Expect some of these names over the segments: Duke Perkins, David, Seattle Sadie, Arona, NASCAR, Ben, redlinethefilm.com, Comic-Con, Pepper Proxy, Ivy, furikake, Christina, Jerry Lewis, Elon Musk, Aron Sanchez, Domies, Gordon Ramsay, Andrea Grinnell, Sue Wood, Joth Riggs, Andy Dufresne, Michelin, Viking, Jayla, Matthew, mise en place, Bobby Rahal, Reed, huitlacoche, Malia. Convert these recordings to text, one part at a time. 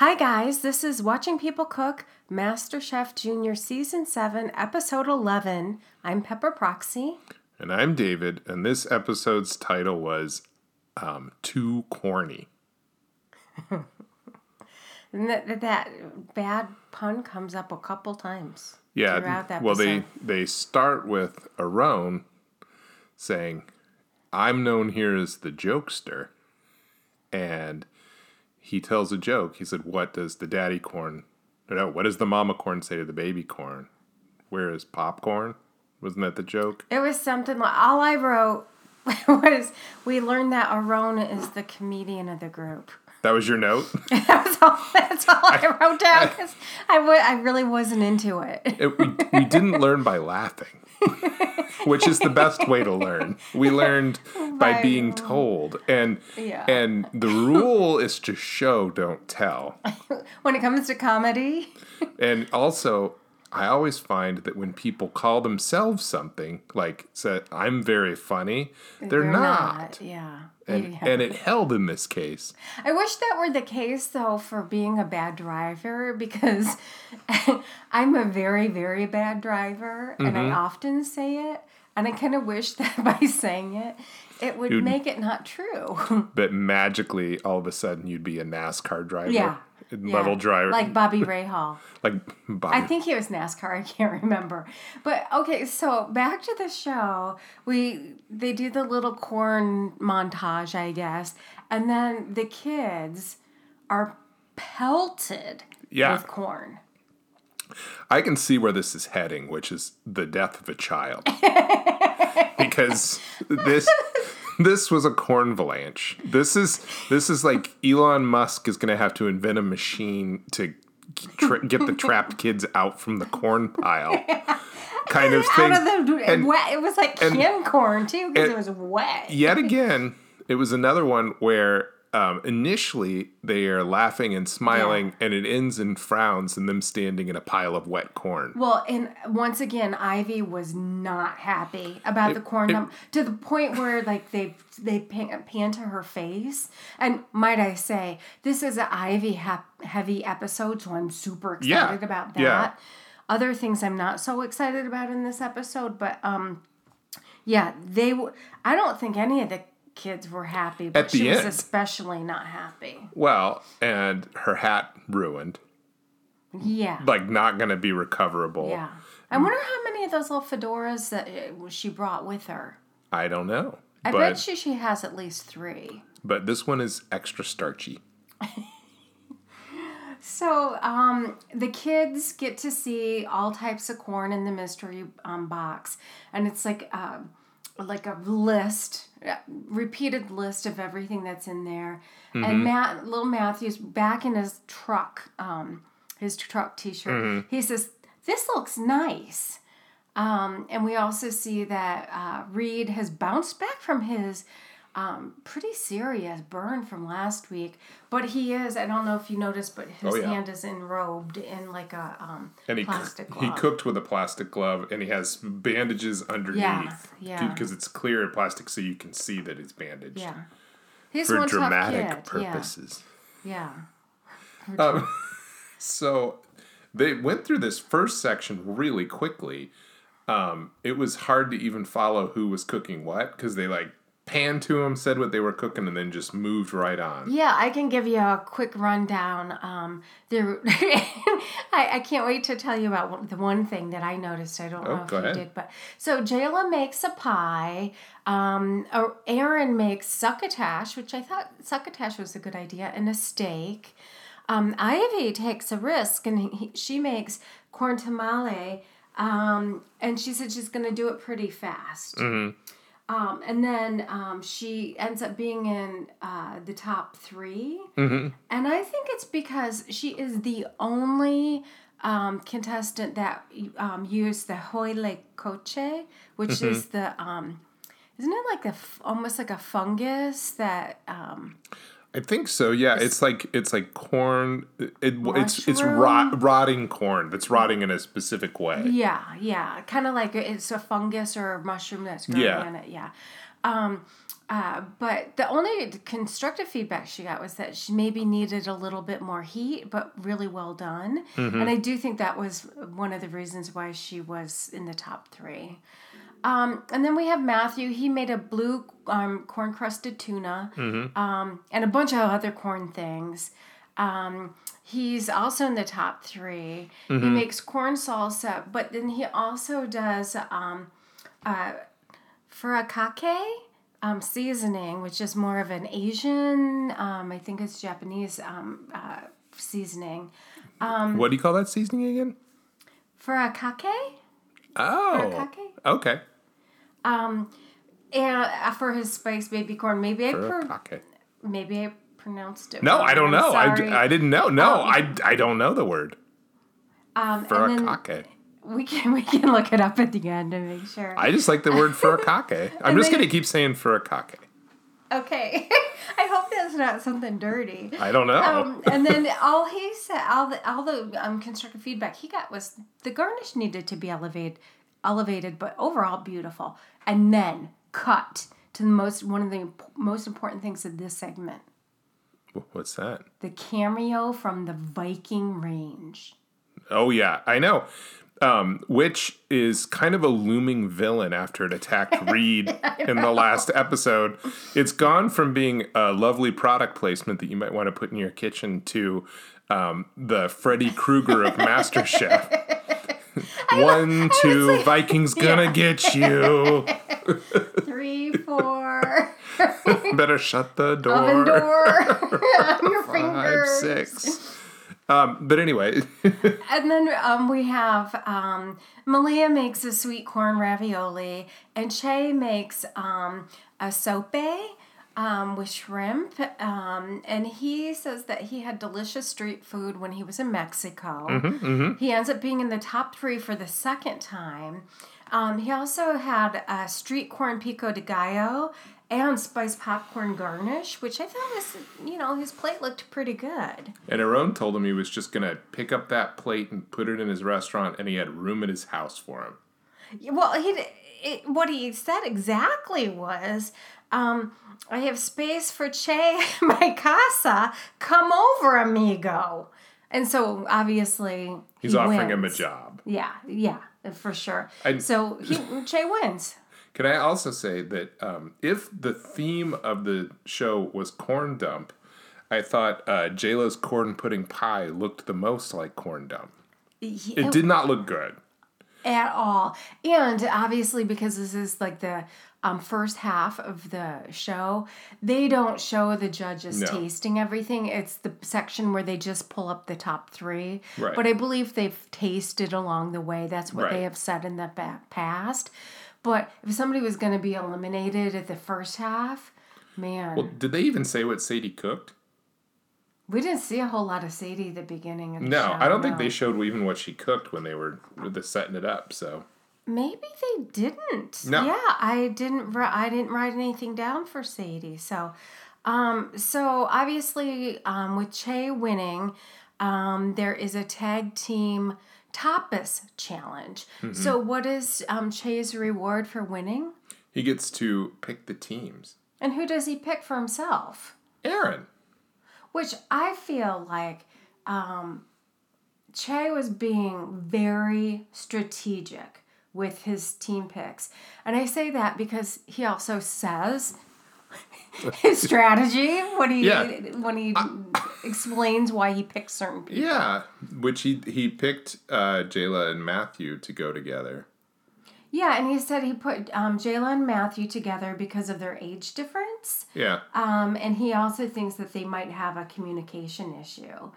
Hi guys, this is Watching People Cook, MasterChef Junior Season 7, Episode 11. I'm Pepper Proxy. And I'm David, and this episode's title was, Too Corny. And that bad pun comes up a couple times throughout that episode. Well, they start with Aron saying, I'm known here as the jokester, and he tells a joke. He said, what does the daddy corn, what does the mama corn say to the baby corn? Where is popcorn? Wasn't that the joke? It was something like, all I wrote was, we learned that Arona is the comedian of the group. That was your note? That's all I wrote down, because I really wasn't into it. We didn't learn by laughing, which is the best way to learn. We learned by being told. And the rule is to show, don't tell. When it comes to comedy. And also, I always find that when people call themselves something, like, say, I'm very funny, they're not. Yeah. And it held in this case. I wish that were the case, though, for being a bad driver, because I'm a very, very bad driver, and I often say it, and I kind of wish that by saying it, it would make it not true. But magically, all of a sudden, you'd be a NASCAR driver. Yeah. Level driver. Like Bobby Rahal. I think he was NASCAR. I can't remember. But, okay, so back to the show. They do the little corn montage, I guess. And then the kids are pelted with corn. I can see where this is heading, which is the death of a child. Because this was a corn avalanche. This is like Elon Musk is going to have to invent a machine to get the trapped kids out from the corn pile, kind of thing. It was like canned corn too, because it was wet. Yet again, it was another one where initially they are laughing and smiling, and it ends in frowns and them standing in a pile of wet corn. Well, and once again, Ivy was not happy about the corn, to the point where like they pan to her face. And might I say, this is an Ivy heavy episode, so I'm super excited about that. Yeah. Other things I'm not so excited about in this episode, but I don't think any of the kids were happy, but she was especially not happy. Well, and her hat ruined. Yeah. Like, not going to be recoverable. Yeah. I wonder how many of those little fedoras that she brought with her. I don't know. I bet she has at least 3. But this one is extra starchy. So, the kids get to see all types of corn in the mystery box. And it's like a list, repeated list of everything that's in there. Mm-hmm. And little Matthew's back in his truck t-shirt. Mm-hmm. He says, this looks nice. And we also see that Reed has bounced back from his pretty serious burn from last week. But he is, I don't know if you noticed, but his hand is enrobed in like a plastic glove. He cooked with a plastic glove, and he has bandages underneath. Yeah. Because it's clear and plastic, so you can see that it's bandaged. Yeah. He's for dramatic purposes. Yeah. So they went through this first section really quickly. It was hard to even follow who was cooking what, because they panned to them, said what they were cooking, and then just moved right on. Yeah, I can give you a quick rundown. I can't wait to tell you about the one thing that I noticed. I don't know if you did, but so Jayla makes a pie. Aron makes succotash, which I thought succotash was a good idea, and a steak. Ivy takes a risk, and she makes corn tamale, and she said she's going to do it pretty fast. Mm-hmm. And then she ends up being in the top 3. Mm-hmm. And I think it's because she is the only contestant that used the huitlacoche, which is the, isn't it like almost like a fungus that... I think so. Yeah, it's like corn. It's rotting corn that's rotting in a specific way. Yeah, kind of like it's a fungus or a mushroom that's growing in it. Yeah. But the only constructive feedback she got was that she maybe needed a little bit more heat, but really well done. Mm-hmm. And I do think that was one of the reasons why she was in the top three. And then we have Matthew. He made a blue corn-crusted tuna mm-hmm. And a bunch of other corn things. He's also in the top three. Mm-hmm. He makes corn salsa, but then he also does furikake seasoning, which is more of an Asian, I think it's Japanese seasoning. What do you call that seasoning again? Furikake. Oh, okay. And for his spiced baby corn, maybe I pronounced it. No, wrong. I don't know. I didn't know. No, I don't know the word. Furikake. We can look it up at the end to make sure. I just like the word furikake. I'm just gonna keep saying furikake. Okay, I hope that's not something dirty. I don't know. And then all he said, all the constructive feedback he got was the garnish needed to be elevated, but overall beautiful. And then cut to one of the most important things of this segment. What's that? The cameo from the Viking range. Oh yeah, I know. Which is kind of a looming villain after it attacked Reed in the last episode. It's gone from being a lovely product placement that you might want to put in your kitchen to the Freddy Krueger of MasterChef. One, two, Viking's gonna get you. 3, 4. Better shut the door. Oven door. On your 5, fingers. 6. But anyway. And then we have Malia makes a sweet corn ravioli, and Che makes a sope with shrimp. And he says that he had delicious street food when he was in Mexico. Mm-hmm, mm-hmm. He ends up being in the top three for the second time. He also had a street corn pico de gallo and spiced popcorn garnish, which I thought was, his plate looked pretty good. And Aron told him he was just going to pick up that plate and put it in his restaurant, and he had room at his house for him. Well, what he said exactly was, I have space for Che, my casa. Come over, amigo. And so, obviously, he's offering him a job. Yeah, for sure. So, Che wins. Can I also say that if the theme of the show was corn dump, I thought Jayla's corn pudding pie looked the most like corn dump. It did not look good. At all. And obviously because this is like the first half of the show, they don't show the judges tasting everything. It's the section where they just pull up the top three. Right. But I believe they've tasted along the way. That's what they have said in the past. But if somebody was going to be eliminated at the first half, man. Well, did they even say what Sadie cooked? We didn't see a whole lot of Sadie at the beginning of the show. I don't think they showed even what she cooked when they were setting it up, so. Maybe they didn't. No. Yeah, I didn't write anything down for Sadie. So, obviously with Che winning, there is a tag team tapas challenge. Mm-hmm. So what is Che's reward for winning? He gets to pick the teams. And who does he pick for himself? Aron. Which I feel like Che was being very strategic with his team picks. And I say that because he also says his strategy when he explains why he picks certain people. Yeah, which he picked Jayla and Matthew to go together. Yeah, and he said he put Jayla and Matthew together because of their age difference. Yeah. And he also thinks that they might have a communication issue.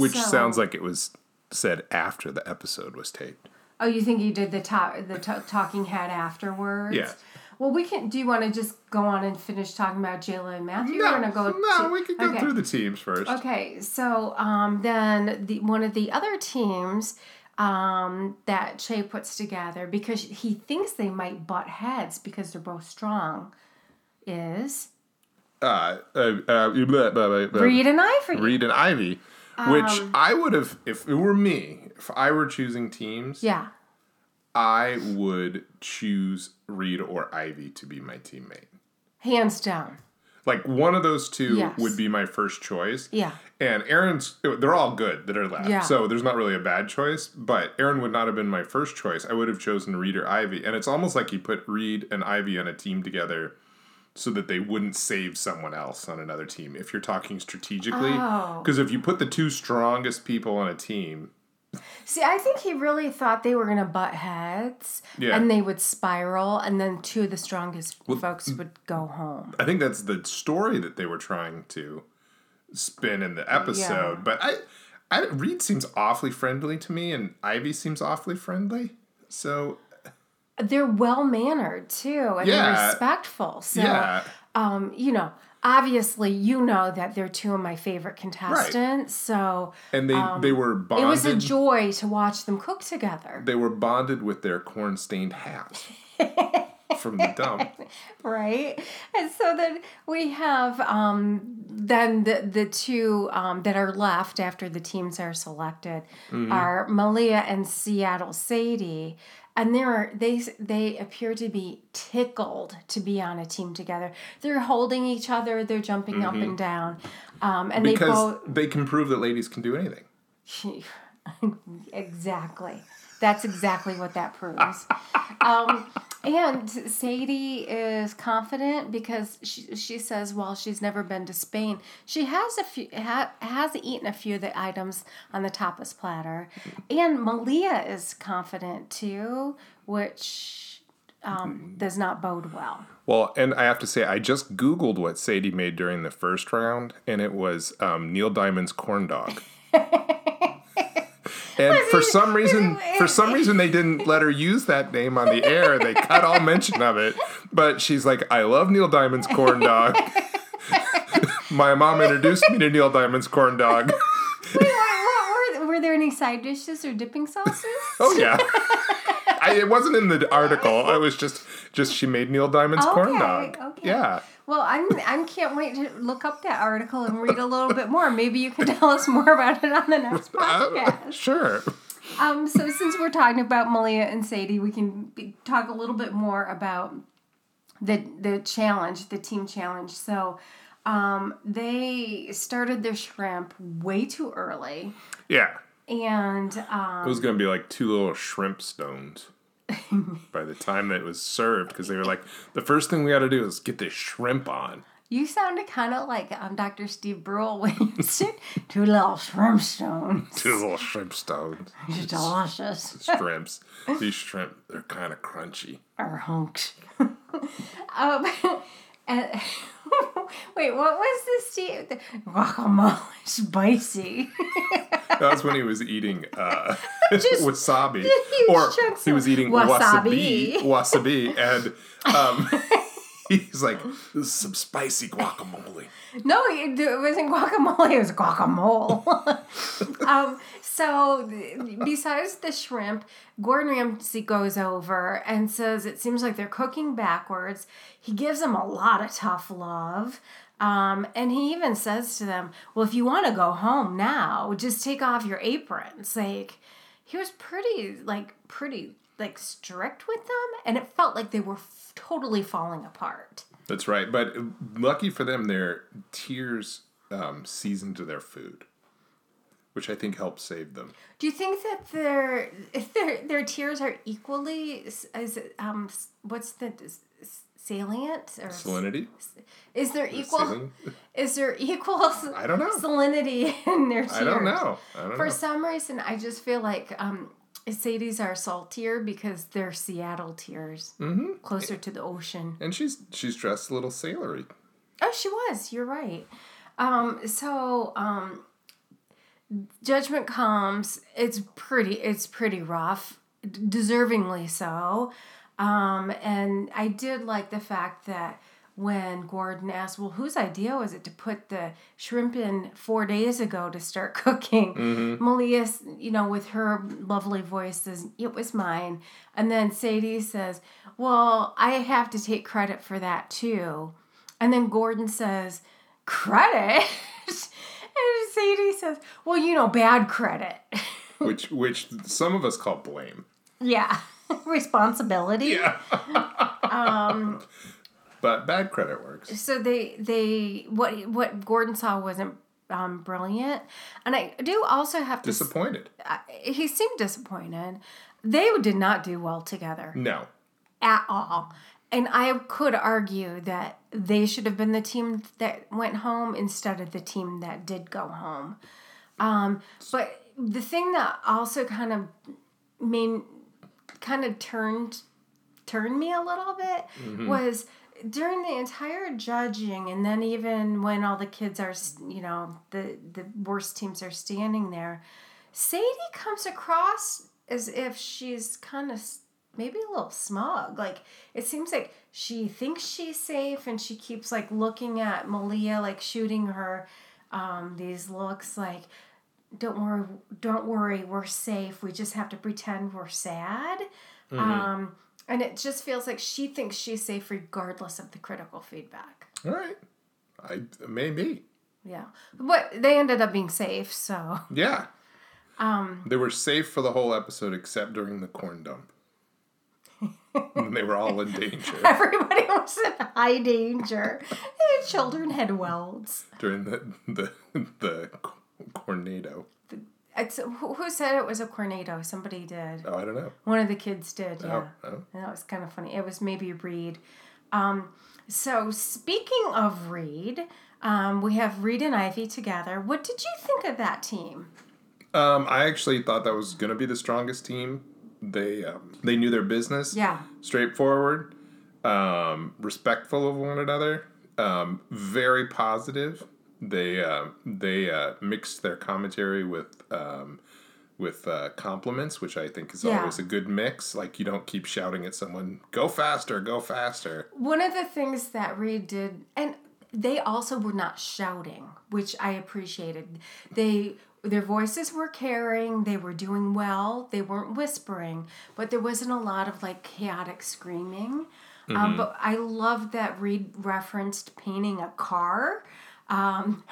Which sounds like it was said after the episode was taped. Oh, you think he did the talking head afterwards? Yeah. Well, we can. Do you want to just go on and finish talking about Jayla and Matthew? We can go through the teams first. Okay, so then one of the other teams that Che puts together, because he thinks they might butt heads because they're both strong, is Reed and Ivy. Which I would have, if it were me, if I were choosing teams. Yeah. I would choose Reed or Ivy to be my teammate. Hands down. Like, one of those two would be my first choice. Yeah. And Aron's, they're all good that are left. Yeah. So there's not really a bad choice. But Aron would not have been my first choice. I would have chosen Reed or Ivy. And it's almost like you put Reed and Ivy on a team together so that they wouldn't save someone else on another team, if you're talking strategically. Because if you put the two strongest people on a team... See, I think he really thought they were going to butt heads, and they would spiral, and then two of the strongest folks would go home. I think that's the story that they were trying to spin in the episode, but I Reed seems awfully friendly to me, and Ivy seems awfully friendly, so... They're well-mannered, too, and they're respectful, so, you know... Obviously, you know that they're two of my favorite contestants, so... And they were bonded... It was a joy to watch them cook together. They were bonded with their corn-stained hats from the dump. Right? And so then we have then the two that are left after the teams are selected are Malia and Seattle Sadie. And they appear to be tickled to be on a team together. They're holding each other. They're jumping up and down. And they can prove that ladies can do anything. Exactly. That's exactly what that proves. And Sadie is confident because she says, well, she's never been to Spain. She has has eaten a few of the items on the tapas platter. And Malia is confident, too, which does not bode well. Well, and I have to say, I just Googled what Sadie made during the first round, and it was Neil Diamond's corn dog. And for some reason, they didn't let her use that name on the air. They cut all mention of it. But she's like, I love Neil Diamond's corn dog. My mom introduced me to Neil Diamond's corn dog. Wait, were there any side dishes or dipping sauces? Oh, yeah. It wasn't in the article. It was just she made Neil Diamond's corn dog. Okay. Yeah. Well, I can't wait to look up that article and read a little bit more. Maybe you can tell us more about it on the next podcast. Sure. So since we're talking about Malia and Sadie, we can talk a little bit more about the challenge, the team challenge. So they started their shrimp way too early. Yeah. And it was going to be like two little shrimp stones. By the time that it was served, because they were like, the first thing we got to do is get this shrimp on. You sounded kind of like Dr. Steve Brule when you said, two little shrimp stones. Two little shrimp stones. It's delicious. Shrimps. These shrimp, they're kind of crunchy. Or hunks. Wait, what was this? Guacamole spicy. That was when he was eating wasabi. Or he was eating wasabi. And he's like, this is some spicy guacamole. No, it wasn't guacamole. It was guacamole. So besides the shrimp, Gordon Ramsay goes over and says it seems like they're cooking backwards. He gives them a lot of tough love. And he even says to them, well, if you want to go home now, just take off your aprons. Like, he was pretty strict with them. And it felt like they were totally falling apart. That's right. But lucky for them, their tears seasoned to their food, which I think helped save them. Do you think that their tears are equally, salient or salinity? Is there equal? Is there equal? I don't know. Salinity in their tears. I don't know. For some reason, I just feel like Sadie's are saltier because they're Seattle tears, closer to the ocean. And she's dressed a little sailory. Oh, she was. You're right. Judgment comes. It's pretty rough, deservingly so. And I did like the fact that when Gordon asked, well, whose idea was it to put the shrimp in 4 days ago to start cooking? Malia, with her lovely voice, says, it was mine. And then Sadie says, well, I have to take credit for that too. And then Gordon says, credit? And Sadie says, well, bad credit. Which some of us call blame. Yeah. responsibility. Yeah. But bad credit works. So they what Gordon saw wasn't brilliant, and I do also have to disappointed. He seemed disappointed. They did not do well together. No, at all. And I could argue that they should have been the team that went home instead of the team that did go home. But the thing that also kind of turned me a little bit mm-hmm. was during the entire judging, and then even when all the kids are, you know, the worst teams are standing there, Sadie comes across as if she's kind of maybe a little smug. Like, it seems like she thinks she's safe, and she keeps, like, looking at Malia, like, shooting her these looks like, don't worry, we're safe. We just have to pretend we're sad. Mm-hmm. And it just feels like she thinks she's safe regardless of the critical feedback. All right. Maybe. Yeah. But they ended up being safe, so. Yeah. They were safe for the whole episode except during the corn dump. And they were all in danger. Everybody was in high danger. And children had welds. During the cornado. Who said it was a cornado? Somebody did. Oh, I don't know. One of the kids did, yeah. Oh. And that was kind of funny. It was maybe Reed. So speaking of Reed, we have Reed and Ivy together. What did you think of that team? I actually thought that was going to be the strongest team. They knew their business. Yeah. Straightforward, respectful of one another, very positive. They mixed their commentary with compliments, which I think is always a good mix. Like, you don't keep shouting at someone, "Go faster, go faster." One of the things that Reed did, and they also were not shouting, which I appreciated. Their voices were carrying, they were doing well, they weren't whispering, but there wasn't a lot of, like, chaotic screaming. Mm-hmm. But I loved that Reed referenced painting a car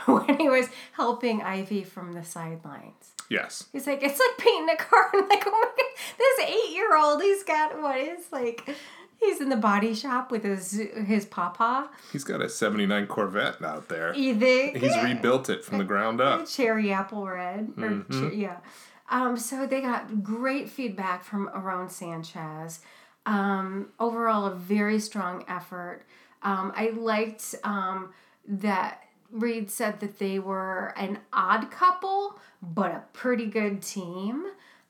when he was helping Ivy from the sidelines. Yes. He's like, it's like painting a car. I'm like, oh my God, this 8-year-old, he's got what is, like... He's in the body shop with his papa. He's got a 79 Corvette out there. You think? He's rebuilt it from the ground up. Cherry apple red. Mm-hmm. So they got great feedback from Aron Sanchez. Overall, a very strong effort. I liked that Reed said that they were an odd couple, but a pretty good team.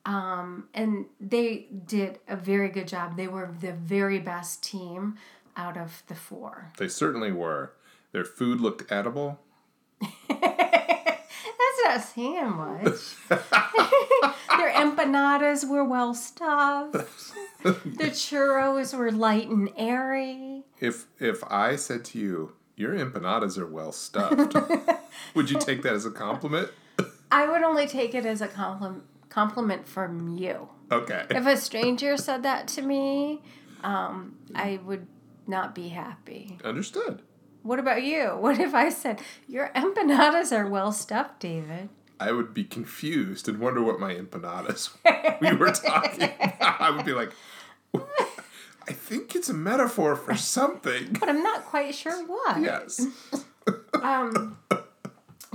And they did a very good job. They were the very best team out of the four. They certainly were. Their food looked edible. That's not saying much. Their empanadas were well stuffed. Their churros were light and airy. If I said to you, your empanadas are well stuffed, would you take that as a compliment? I would only take it as a compliment from you. Okay. If a stranger said that to me, I would not be happy. Understood. What about you? What if I said, your empanadas are well stuffed, David? I would be confused and wonder what my empanadas we were talking about. I would be like, I think it's a metaphor for something. But I'm not quite sure what. Yes.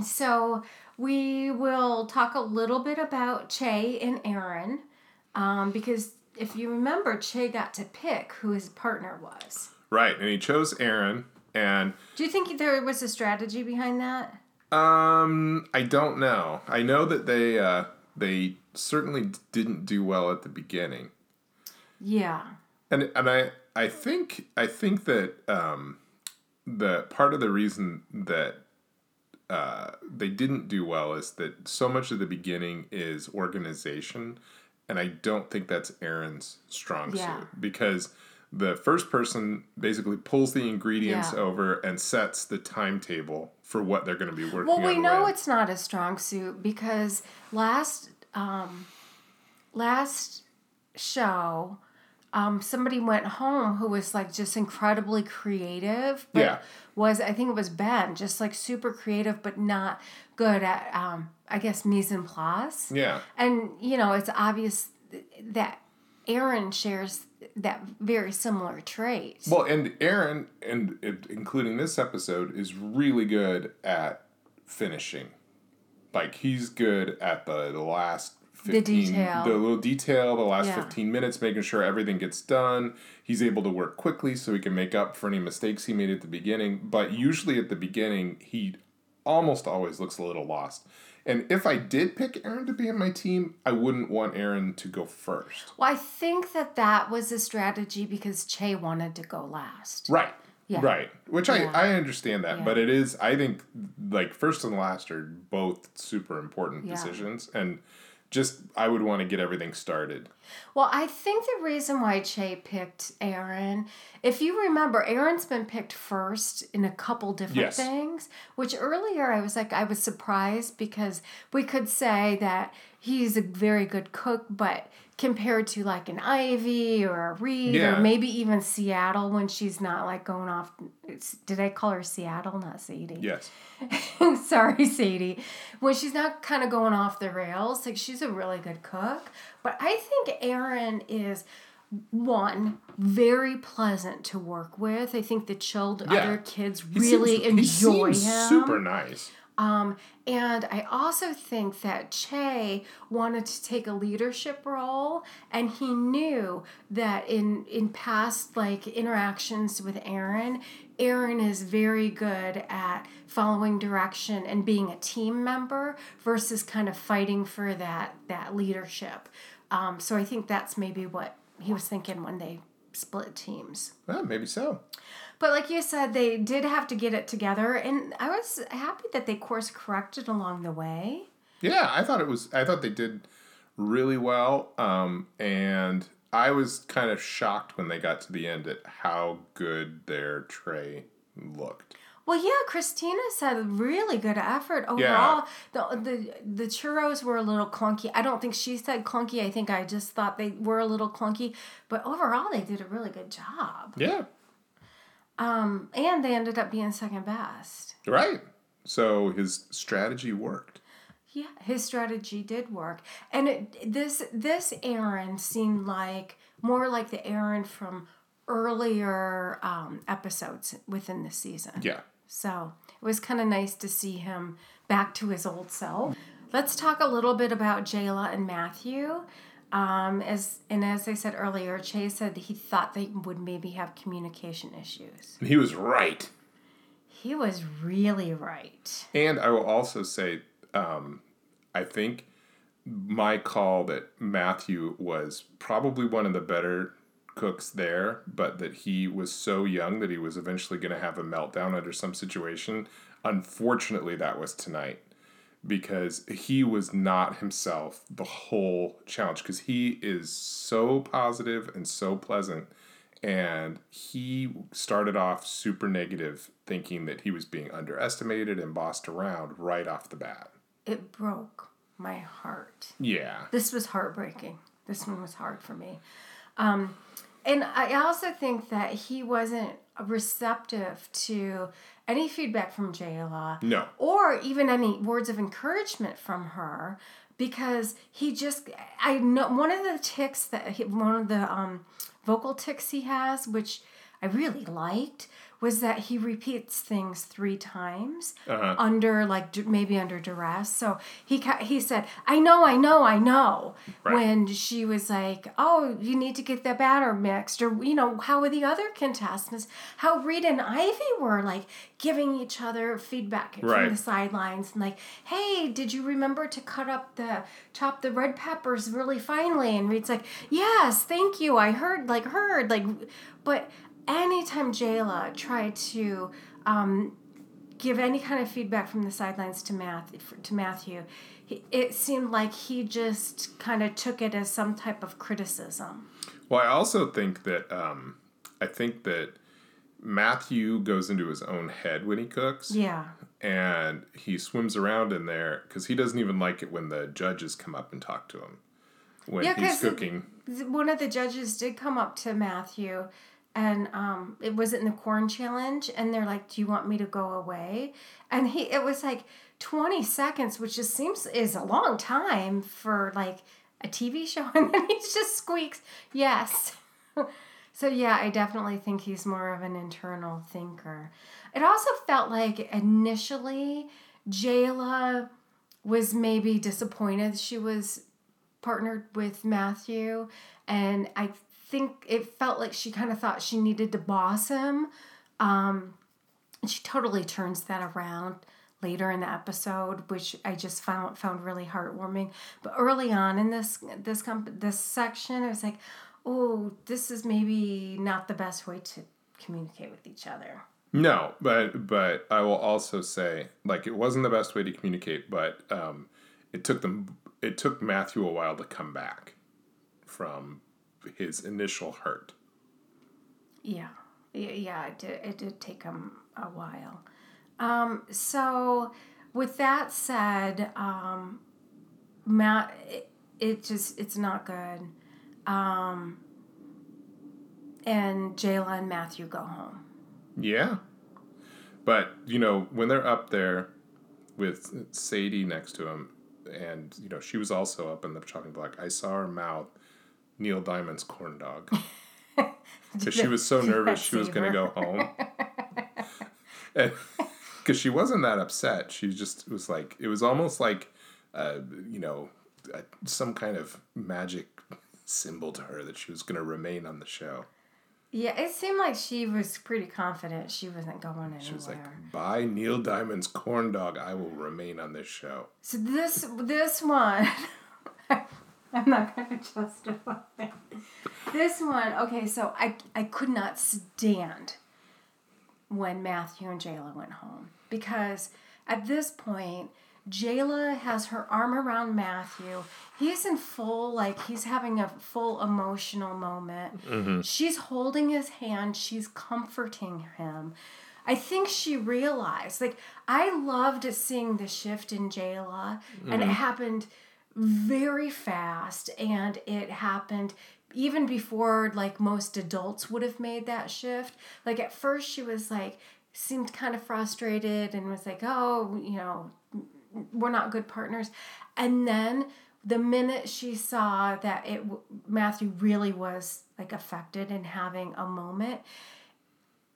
So... We will talk a little bit about Che and Aron, because if you remember, Che got to pick who his partner was. Right, and he chose Aron, and... Do you think there was a strategy behind that? I don't know. I know that they certainly didn't do well at the beginning. Yeah. And I think that the part of the reason that they didn't do well is that so much of the beginning is organization, and I don't think that's Aron's strong suit, because the first person basically pulls the ingredients over and sets the timetable for what they're going to be working on. Well, we know it's not a strong suit, because last show... somebody went home who was, like, just incredibly creative. But I think it was Ben, just, like, super creative but not good at, mise en place. Yeah. And, you know, it's obvious that Aron shares that very similar trait. Well, and Aron, and including this episode, is really good at finishing. Like, he's good at the last 15... The detail. The little detail, the last 15 minutes, making sure everything gets done. He's able to work quickly so he can make up for any mistakes he made at the beginning. But usually at the beginning, he almost always looks a little lost. And if I did pick Aron to be in my team, I wouldn't want Aron to go first. Well, I think that was a strategy because Che wanted to go last. Right. Yeah. Right. Which I understand that. Yeah. But it is, I think, like, first and last are both super important decisions. And just, I would want to get everything started. Well, I think the reason why Che picked Aron, if you remember, Aaron's been picked first in a couple different things, which earlier I was surprised because we could say that he's a very good cook, but compared to like an Ivy or a Reed or maybe even Seattle when she's not like going off. Did I call her Seattle, not Sadie? Yes. Sorry, Sadie. When she's not kind of going off the rails, like she's a really good cook. But I think Aron is, one, very pleasant to work with. I think the other kids enjoy him. He's super nice. And I also think that Che wanted to take a leadership role, and he knew that in past like interactions with Aron is very good at following direction and being a team member versus kind of fighting for that leadership. So I think that's maybe what he was thinking when they split teams. Well, maybe so. But like you said, they did have to get it together, and I was happy that they course corrected along the way. Yeah, I thought they did really well, and I was kind of shocked when they got to the end at how good their tray looked. Well, yeah, Christina said really good effort overall. Yeah. The churros were a little clunky. I don't think she said clunky. I think I just thought they were a little clunky. But overall, they did a really good job. Yeah. And they ended up being second best. Right. So his strategy worked. Yeah, his strategy did work. And this Aron seemed like more like the Aron from earlier episodes within the season. Yeah. So it was kind of nice to see him back to his old self. Let's talk a little bit about Jayla and Matthew. As I said earlier, Che said he thought they would maybe have communication issues. And he was right. He was really right. And I will also say, I think my call that Matthew was probably one of the better cooks there, but that he was so young that he was eventually going to have a meltdown under some situation. Unfortunately, that was tonight, because he was not himself the whole challenge, because he is so positive and so pleasant, and he started off super negative, thinking that he was being underestimated and bossed around right off the bat. It broke my heart. Yeah. This was heartbreaking. This one was hard for me. And I also think that he wasn't receptive to any feedback from Jayla. No. Or even any words of encouragement from her, because he just, I know one of the tics vocal tics he has, which I really liked, was that he repeats things 3 times under like maybe under duress. So he said, I know, right, when she was like, oh, you need to get the batter mixed, or, you know, how were the other contestants, how Reed and Ivy were like giving each other feedback from the sidelines and like, hey, did you remember to chop the red peppers really finely? And Reed's like, yes, thank you. I heard, but anytime Jayla tried to give any kind of feedback from the sidelines to Matthew, it seemed like he just kind of took it as some type of criticism. Well, I also think that Matthew goes into his own head when he cooks. Yeah. And he swims around in there because he doesn't even like it when the judges come up and talk to him when he's cooking. One of the judges did come up to Matthew, and it was in the corn challenge, and they're like, do you want me to go away? And it was like 20 seconds, which just seems is a long time for like a TV show, and then he just squeaks, yes. So yeah, I definitely think he's more of an internal thinker. It also felt like initially Jayla was maybe disappointed she was partnered with Matthew, and I think it felt like she kind of thought she needed to boss him. She totally turns that around later in the episode, which I just found really heartwarming. But early on in this section, I was like, oh, this is maybe not the best way to communicate with each other. No, but I will also say, like, it wasn't the best way to communicate, but it took Matthew a while to come back from his initial hurt. Yeah, it did take him a while. So with that said, Matt, it's not good. And Jayla and Matthew go home. Yeah. But, you know, when they're up there with Sadie next to him, and, you know, she was also up in the chopping block, I saw her mouth Neil Diamond's corn dog. Because she was so nervous she was going to go home. Because she wasn't that upset. She just was like, it was almost like, you know, some kind of magic symbol to her that she was going to remain on the show. Yeah, it seemed like she was pretty confident she wasn't going anywhere. She was like, by Neil Diamond's corn dog, I will remain on this show. So this one, I'm not going to justify it. This one, okay, so I could not stand when Matthew and Jayla went home. Because at this point, Jayla has her arm around Matthew. He's in full, like, he's having a full emotional moment. Mm-hmm. She's holding his hand. She's comforting him. I think she realized, like, I loved seeing the shift in Jayla. Mm-hmm. And it happened very fast. And it happened even before, like, most adults would have made that shift. Like, at first she was, like, seemed kind of frustrated and was like, oh, you know, we're not good partners. And then the minute she saw that Matthew really was, like, affected and having a moment,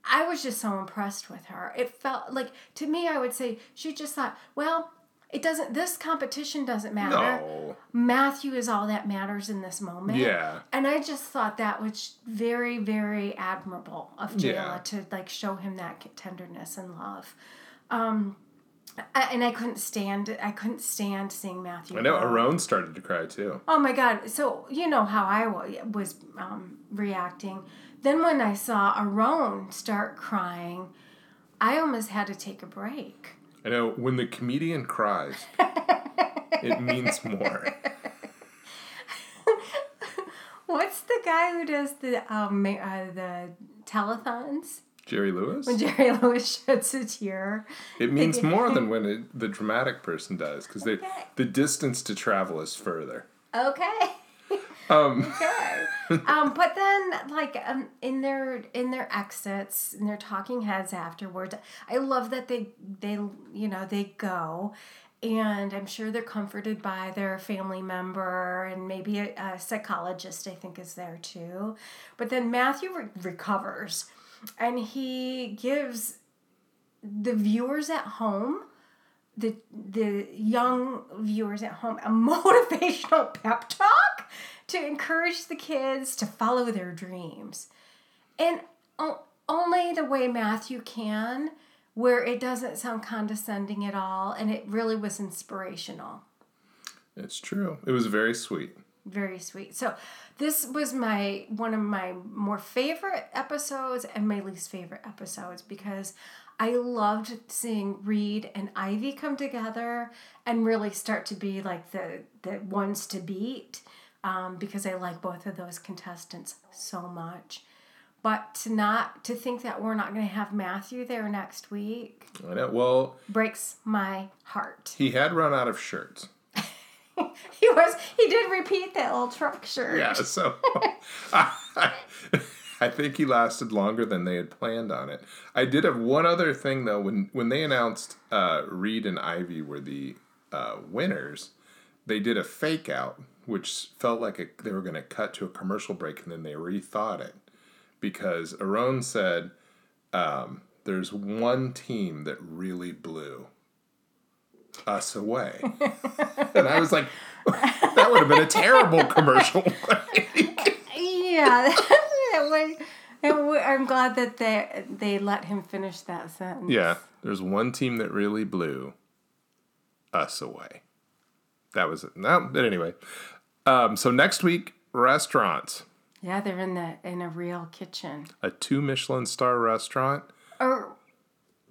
I was just so impressed with her. It felt like, to me, I would say she just thought, well, this competition doesn't matter. No. Matthew is all that matters in this moment. Yeah. And I just thought that was very, very admirable of Jayla to, like, show him that tenderness and love. And I couldn't stand seeing Matthew. I know, Aron started to cry too. Oh my God. So, you know how I was reacting. Then when I saw Aron start crying, I almost had to take a break. I know, when the comedian cries, it means more. What's the guy who does the telethons? Jerry Lewis? When Jerry Lewis sheds a tear. It means more than when the dramatic person does, because the distance to travel is further. Okay. Okay. But then, like, in their exits, in their talking heads afterwards, I love that they go, and I'm sure they're comforted by their family member, and maybe a psychologist, I think, is there too. But then Matthew recovers. And he gives the viewers at home, the young viewers at home, a motivational pep talk to encourage the kids to follow their dreams. And only the way Matthew can, where it doesn't sound condescending at all, and it really was inspirational. It's true. It was very sweet. Very sweet. So this was one of my more favorite episodes and my least favorite episodes, because I loved seeing Reed and Ivy come together and really start to be like the ones to beat, because I like both of those contestants so much. But to think that we're not going to have Matthew there next week, I know. Well, breaks my heart. He had run out of shirts. He did repeat that old truck shirt. Yeah, so I think he lasted longer than they had planned on it. I did have one other thing, though. When they announced Reed and Ivy were the winners, they did a fake out, which felt like they were going to cut to a commercial break, and then they rethought it because Aron said, there's one team that really blew us away. And I was like, that would have been a terrible commercial. Yeah. I'm glad that they let him finish that sentence. Yeah. There's one team that really blew us away. That was it. No, but anyway. So next week, restaurants. Yeah, they're in a real kitchen. A 2 Michelin star restaurant. Or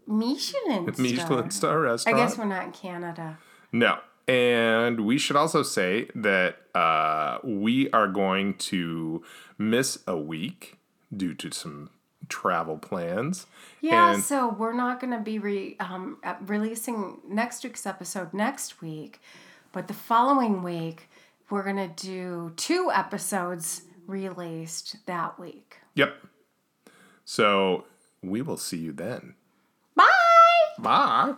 Michelin star restaurant. I guess we're not in Canada. No. And we should also say that we are going to miss a week due to some travel plans. Yeah, and so we're not going to be releasing next week's episode next week. But the following week, we're going to do 2 episodes released that week. Yep. So we will see you then. Bye! Bye!